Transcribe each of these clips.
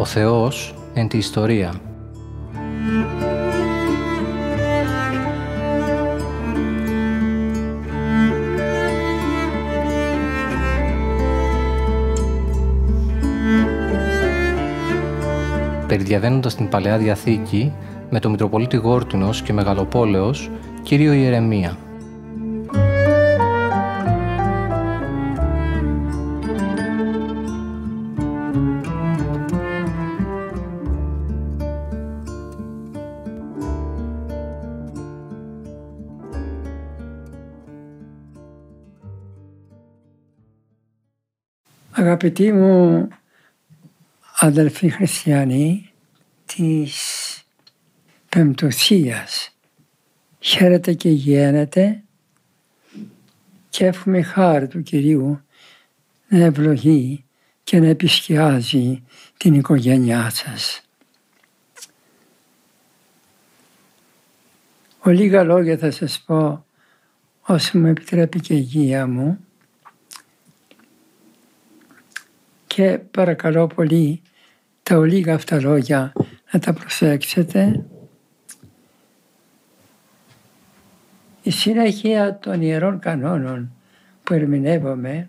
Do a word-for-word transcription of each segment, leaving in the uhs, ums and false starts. Ο Θεός εν τη ιστορία. Περιδιαβαίνοντας την Παλαιά Διαθήκη με τον Μητροπολίτη Γόρτινος και Μεγαλοπόλεως, κύριο Ιερεμία. Αγαπητοί μου αδελφοί χριστιανοί της Πεμπτουσίας, χαίρετε και γένετε και εύχομαι η χάρη του Κυρίου να ευλογεί και να επισκιάζει την οικογένειά σας. Ο λίγα λόγια θα σας πω όσο μου επιτρέπει και η υγεία μου. Και παρακαλώ πολύ τα ολίγα αυτά λόγια να τα προσέξετε. Η συνέχεια των Ιερών Κανόνων που ερμηνεύομαι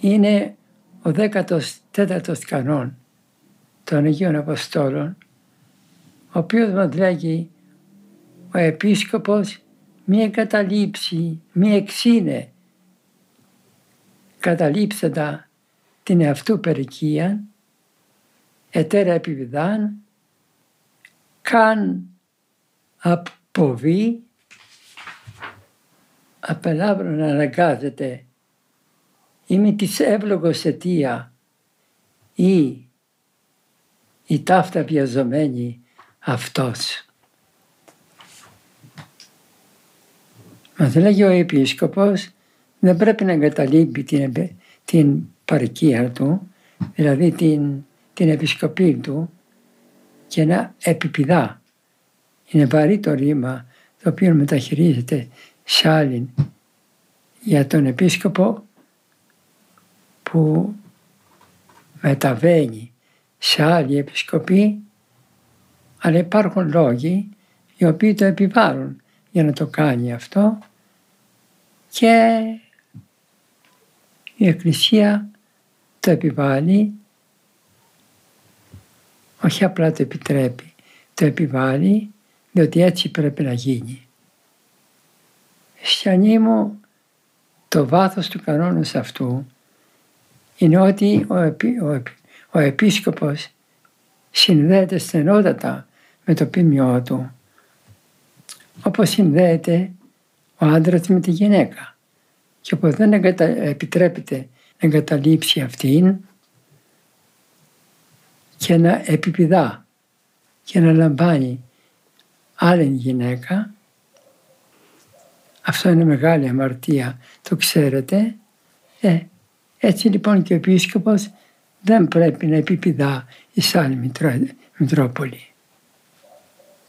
είναι ο δέκατος τέταρτος κανόν των Αγίων Αποστόλων, ο οποίος μας λέγει ο Επίσκοπος μη εγκαταλείψει, μη εξήνε καταλήψαντα την εαυτού περικίαν, ετέρα επιβιδάν, καν αποβεί, απελάβρον να αναγκάζεται, ή μη της εύλογος αιτία, ή η ταύτα βιαζομένη αυτός. Μας λέγει ο Επίσκοπος, δεν πρέπει να εγκαταλείπει την, την παροικία του, δηλαδή την, την επισκοπή του, και να επιπηδά. Είναι βαρύ το ρήμα το οποίο μεταχειρίζεται σάλιν για τον επίσκοπο που μεταβαίνει σε άλλη επισκοπή, αλλά υπάρχουν λόγοι οι οποίοι το επιβάλλουν για να το κάνει αυτό και η Εκκλησία το επιβάλλει, όχι απλά το επιτρέπει, το επιβάλλει, διότι έτσι πρέπει να γίνει. Χριστιανοί μου, το βάθος του κανόνος αυτού είναι ότι ο, επί, ο, ο επίσκοπος συνδέεται στενότατα με το ποιμιό του, όπως συνδέεται ο άντρας με τη γυναίκα. Και όπως δεν εγκατα... επιτρέπεται να εγκαταλείψει αυτήν και να επιπηδά και να λαμβάνει άλλη γυναίκα, αυτό είναι μεγάλη αμαρτία, το ξέρετε. Ε, έτσι λοιπόν και ο επίσκοπος δεν πρέπει να επιπηδά εις άλλη μητρό... Μητρόπολη.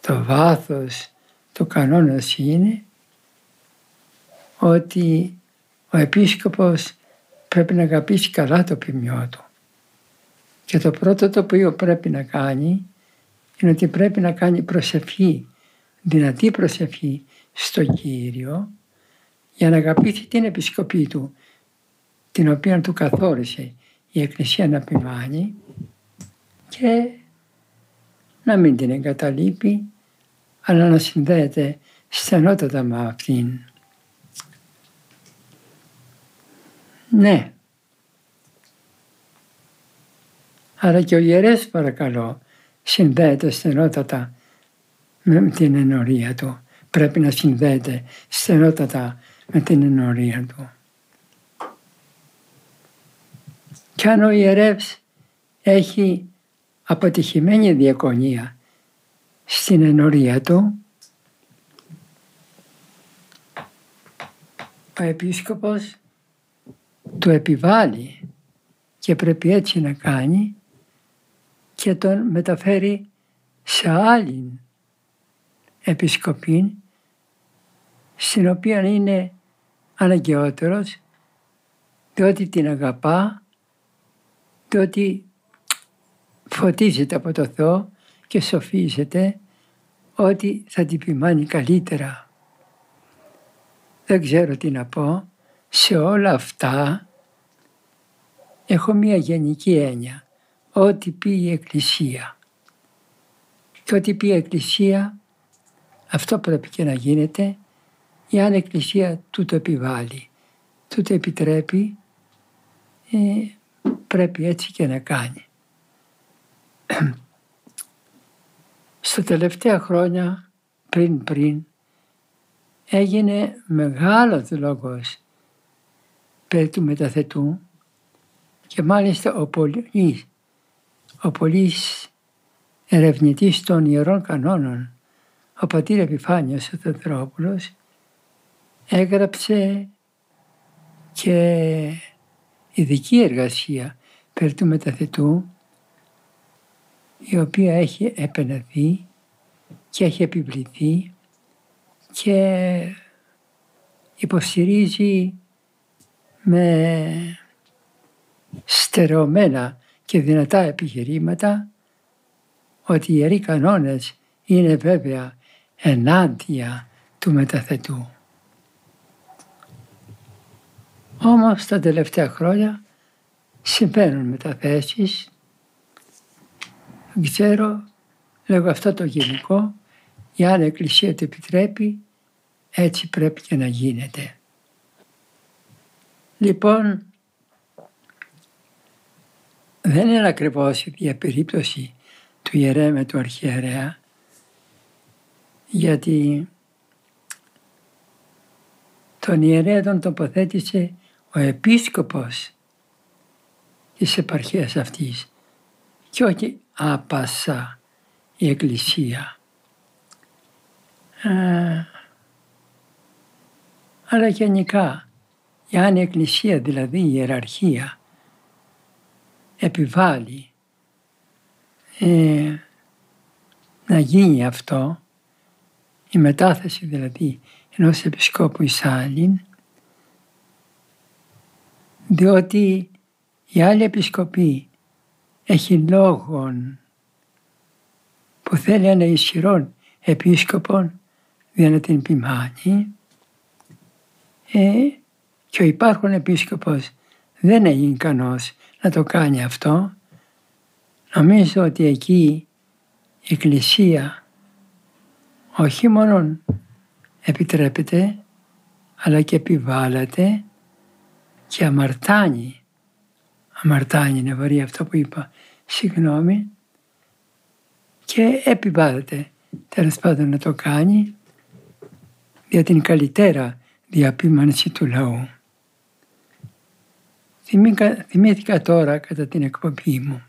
Το βάθος, το κανόνας είναι ότι ο επίσκοπος πρέπει να αγαπήσει καλά το ποιμιό του. Και το πρώτο το οποίο πρέπει να κάνει είναι ότι πρέπει να κάνει προσευχή, δυνατή προσευχή στον Κύριο για να αγαπήσει την επισκοπή του, την οποία του καθόρισε η Εκκλησία να ποιμάνει, και να μην την εγκαταλείπει, αλλά να συνδέεται στενότατα με αυτήν. Ναι, αλλά και ο ιερέας, παρακαλώ, συνδέεται στενότατα με την ενορία του. Πρέπει να συνδέεται στενότατα με την ενορία του. Κι αν ο ιερέας έχει αποτυχημένη διακονία στην ενορία του, ο επίσκοπος του επιβάλλει και πρέπει έτσι να κάνει και τον μεταφέρει σε άλλη επισκοπή στην οποία είναι αναγκαιότερος, διότι την αγαπά, διότι φωτίζεται από το Θεό και σοφίζεται ότι θα την ποιμάνει καλύτερα. Δεν ξέρω τι να πω. Σε όλα αυτά έχω μία γενική έννοια. Ό,τι πει η Εκκλησία. Και ό,τι πει η Εκκλησία, αυτό πρέπει και να γίνεται, εάν η Εκκλησία του το επιβάλλει, του το επιτρέπει, ε, πρέπει έτσι και να κάνει. Στα τελευταία χρόνια, πριν πριν, έγινε μεγάλος λόγος περί του μεταθετού και μάλιστα ο πολύς, ο πολύς ερευνητής των Ιερών Κανόνων, ο πατήρ Επιφάνιος Θεοδωρόπουλος, έγραψε και ειδική εργασία περί του μεταθετού, η οποία έχει επενδυθεί και έχει επιβληθεί και υποστηρίζει με στερεωμένα και δυνατά επιχειρήματα ότι οι Ιεροί Κανόνες είναι βέβαια ενάντια του μεταθετού. Όμως τα τελευταία χρόνια συμβαίνουν μεταθέσεις. Ξέρω, λέγω αυτό το γενικό, εάν η Εκκλησία το επιτρέπει, έτσι πρέπει και να γίνεται. Λοιπόν, δεν είναι ακριβώς η διαπερίπτωση του ιερέα με του αρχιερέα, γιατί τον ιερέα τον τοποθέτησε ο επίσκοπος της επαρχίας αυτής και όχι άπασα η Εκκλησία. Α, αλλά γενικά, εάν η Εκκλησία, δηλαδή η ιεραρχία, επιβάλλει ε, να γίνει αυτό, η μετάθεση δηλαδή ενός επισκόπου εις άλλην, διότι η άλλη επισκοπή έχει λόγον που θέλει ένα ισχυρό επίσκοπο για να την ποιμάνει, ε, και ο υπάρχον επίσκοπος δεν είναι ικανός να το κάνει αυτό. Νομίζω ότι εκεί η Εκκλησία όχι μόνο επιτρέπεται, αλλά και επιβάλλεται και αμαρτάνει. Αμαρτάνει είναι βαρύ αυτό που είπα, συγγνώμη, και επιβάλλεται τέλος πάντων να το κάνει για την καλύτερα διαπίμανση του λαού. Θυμήθηκα τώρα κατά την εκπομπή μου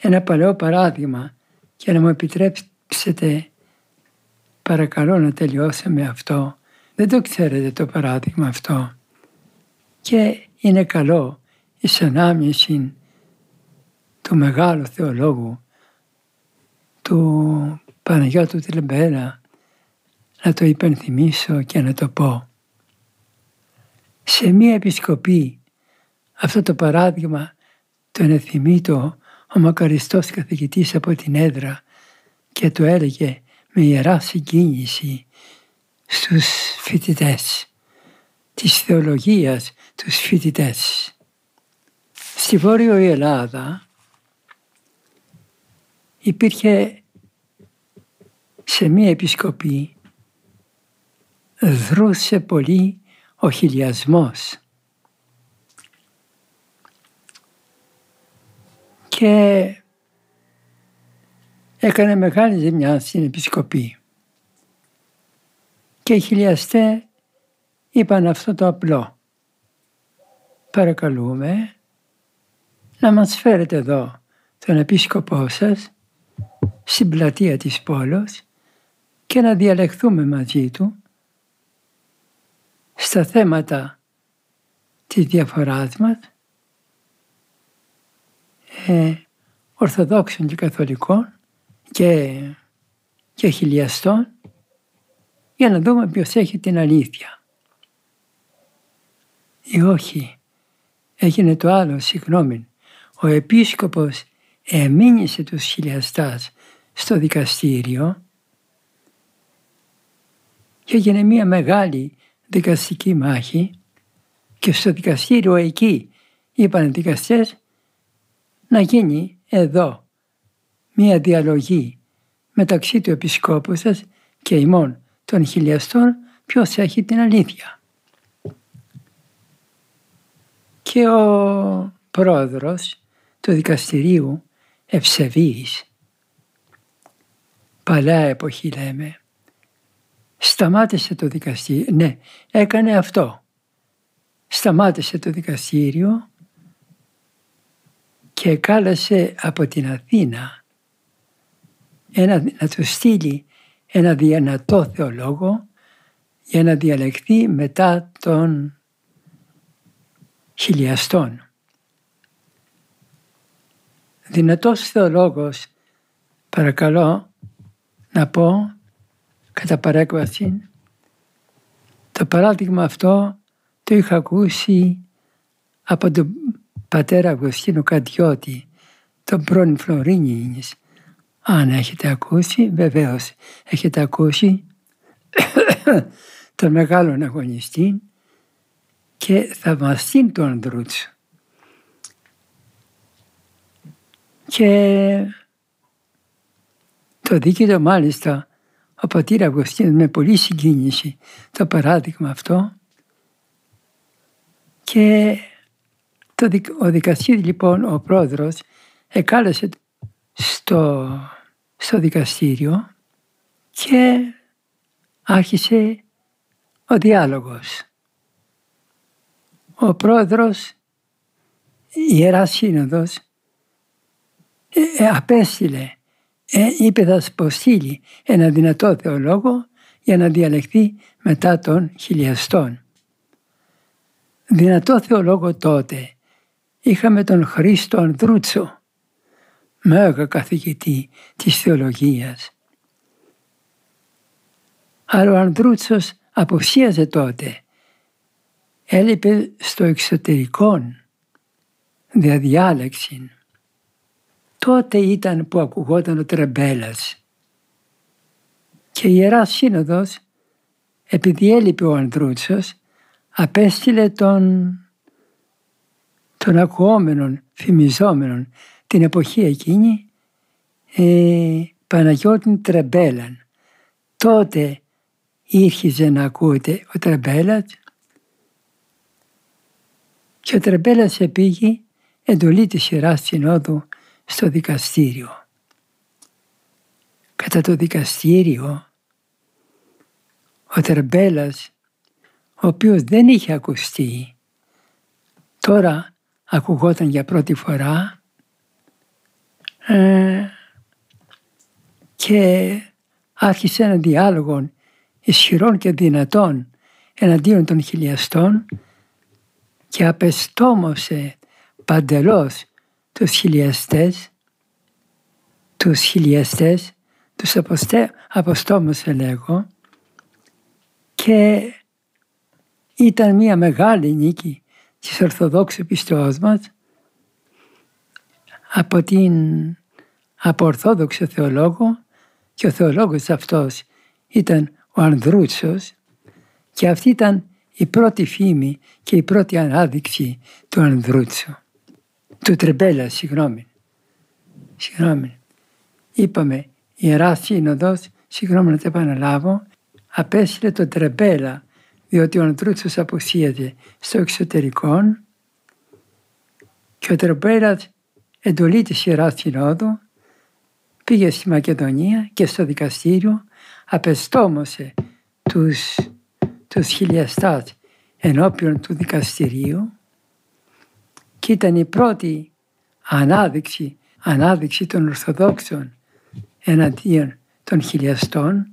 ένα παλαιό παράδειγμα και να μου επιτρέψετε, παρακαλώ, να τελειώσω με αυτό. Δεν το ξέρετε το παράδειγμα αυτό και είναι καλό εις ανάμνηση του μεγάλου θεολόγου του Παναγιώτου Τρεμπέλα να το υπενθυμίσω και να το πω. Σε μία επισκοπή αυτό το παράδειγμα το ενεθυμείτο ο μακαριστός καθηγητής από την Έδρα και το έλεγε με ιερά συγκίνηση στους φοιτητές, της θεολογίας τους φοιτητές. Στη Βόρειο Ελλάδα υπήρχε σε μία επισκοπή, δρούσε πολύ ο χιλιασμός και έκανε μεγάλη ζημιά στην επισκοπή. Και οι χιλιαστές είπαν αυτό το απλό. Παρακαλούμε να μας φέρετε εδώ τον επίσκοπό σας στην πλατεία της πόλης και να διαλεχθούμε μαζί του στα θέματα της διαφοράς μας, ε, Ορθοδόξων και Καθολικών και, και χιλιαστών, για να δούμε ποιος έχει την αλήθεια. Ή όχι, έγινε το άλλο, συγγνώμη, ο επίσκοπος εμήνυσε τους χιλιαστάς στο δικαστήριο και έγινε μια μεγάλη δικαστική μάχη και στο δικαστήριο εκεί είπαν οι δικαστές να γίνει εδώ μια διαλογή μεταξύ του επισκόπου σας και ημών των χιλιαστών ποιος έχει την αλήθεια. Και ο πρόεδρος του δικαστηρίου, ευσεβής, παλιά εποχή λέμε, σταμάτησε το δικαστήριο, ναι, έκανε αυτό. Σταμάτησε το δικαστήριο και κάλεσε από την Αθήνα ένα, να του στείλει ένα δυνατό θεολόγο για να διαλεχθεί μετά των χιλιαστών. Δυνατός θεολόγος, παρακαλώ να πω, κατά παρέκβαση, το παράδειγμα αυτό το είχα ακούσει από τον πατέρα Αυγουστίνου Καντιώτη, τον πρώην Φλωρίνης. Αν έχετε ακούσει, βεβαίως έχετε ακούσει τον μεγάλον αγωνιστή και θαυμαστή του Ανδρούτσου. Και το δίκαιο μάλιστα ο πατήρ Αυγουστίνος με πολύ συγκίνησε το παράδειγμα αυτό και το, ο δικαστής λοιπόν, ο πρόεδρος, εκάλεσε στο, στο δικαστήριο και άρχισε ο διάλογος. Ο πρόεδρος, η Ιερά Σύνοδος, Ε, απέστειλε, ε, είπε θα αποστείλει ένα δυνατό θεολόγο για να διαλεχθεί μετά των χιλιαστών. Δυνατό θεολόγο τότε είχαμε τον Χρήστο Ανδρούτσο, μέγα καθηγητή της θεολογίας. Αλλά ο Ανδρούτσος απουσίαζε τότε, έλειπε στο εξωτερικό διαδιάλεξη. Τότε ήταν που ακουγόταν ο Τρεμπέλας και η Ιερά Σύνοδος, επειδή έλειπε ο Ανδρούτσος, απέστειλε τον, τον ακουόμενον, φημιζόμενον την εποχή εκείνη, ε, Παναγιώτη Τρεμπέλαν. Τότε ήρχιζε να ακούτε ο Τρεμπέλας και ο Τρεμπέλας επήγει εντολή της Ιεράς Συνόδου στο δικαστήριο. Κατά το δικαστήριο, ο Τρεμπέλας, ο οποίος δεν είχε ακουστεί, τώρα ακουγόταν για πρώτη φορά ε, και άρχισε έναν διάλογο ισχυρών και δυνατών εναντίον των χιλιαστών και απεστόμωσε παντελώς τους χιλιαστές, τους χιλιαστές, τους αποστέ, αποστόμωσε λέγω και ήταν μια μεγάλη νίκη της Ορθοδόξου πιστεώς μας από, την, από Ορθόδοξο θεολόγο και ο θεολόγος αυτός ήταν ο Ανδρούτσος και αυτή ήταν η πρώτη φήμη και η πρώτη ανάδειξη του Ανδρούτσου. Του Τρεμπέλα, συγγνώμη. Συγγνώμη. Είπαμε, η Ιερά Σύνοδος, συγγνώμη να το επαναλάβω, απέστειλε τον Τρεμπέλα, διότι ο Ανδρούτσος απουσίαζε στο εξωτερικό και ο Τρεμπέλας, εντολή της Ιεράς Συνόδου, πήγε στη Μακεδονία και στο δικαστήριο, απεστόμωσε τους, τους χιλιαστάς ενώπιον του δικαστηρίου. Και ήταν η πρώτη ανάδειξη, ανάδειξη των Ορθοδόξων εναντίον των χιλιαστών.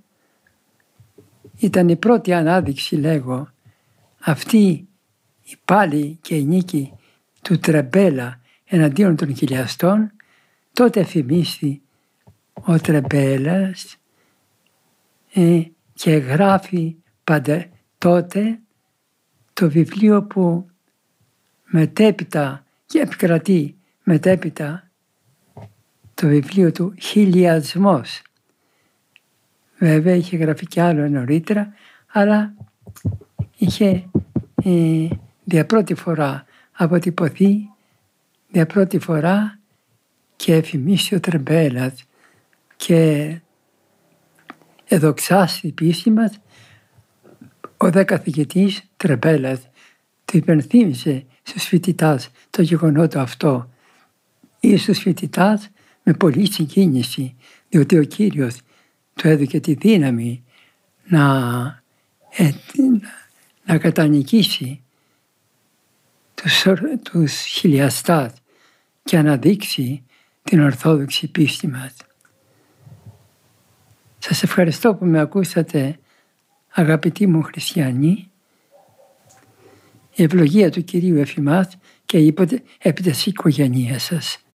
Ήταν η πρώτη ανάδειξη, λέγω, αυτή η πάλι και η νίκη του Τρεμπέλα εναντίον των χιλιαστών. Τότε φημίστη ο Τρεμπέλας ε, και γράφει πάντα τότε το βιβλίο που μετέπειτα και επικρατεί Μετέπειτα το βιβλίο του «Χιλιασμός». Βέβαια είχε γραφεί κι άλλο νωρίτερα, αλλά είχε ε, δια πρώτη φορά αποτυπωθεί, δια πρώτη φορά και εφημίσει ο Τρεμπέλας και εδοξάσει επίσημα ο δε καθηγητής Τρεμπέλας. Το υπενθύμισε στους φοιτητάς το γεγονότο αυτό ή στους φοιτητάς με πολλή συγκίνηση, διότι ο Κύριος του έδωκε τη δύναμη να, ε, να κατανικήσει τους, τους χιλιαστάς και να δείξει την Ορθόδοξη πίστη μας. Σας ευχαριστώ που με ακούσατε, αγαπητοί μου χριστιανοί. Η ευλογία του Κυρίου εφ' ημάς και η επί της οικογένειάς σας.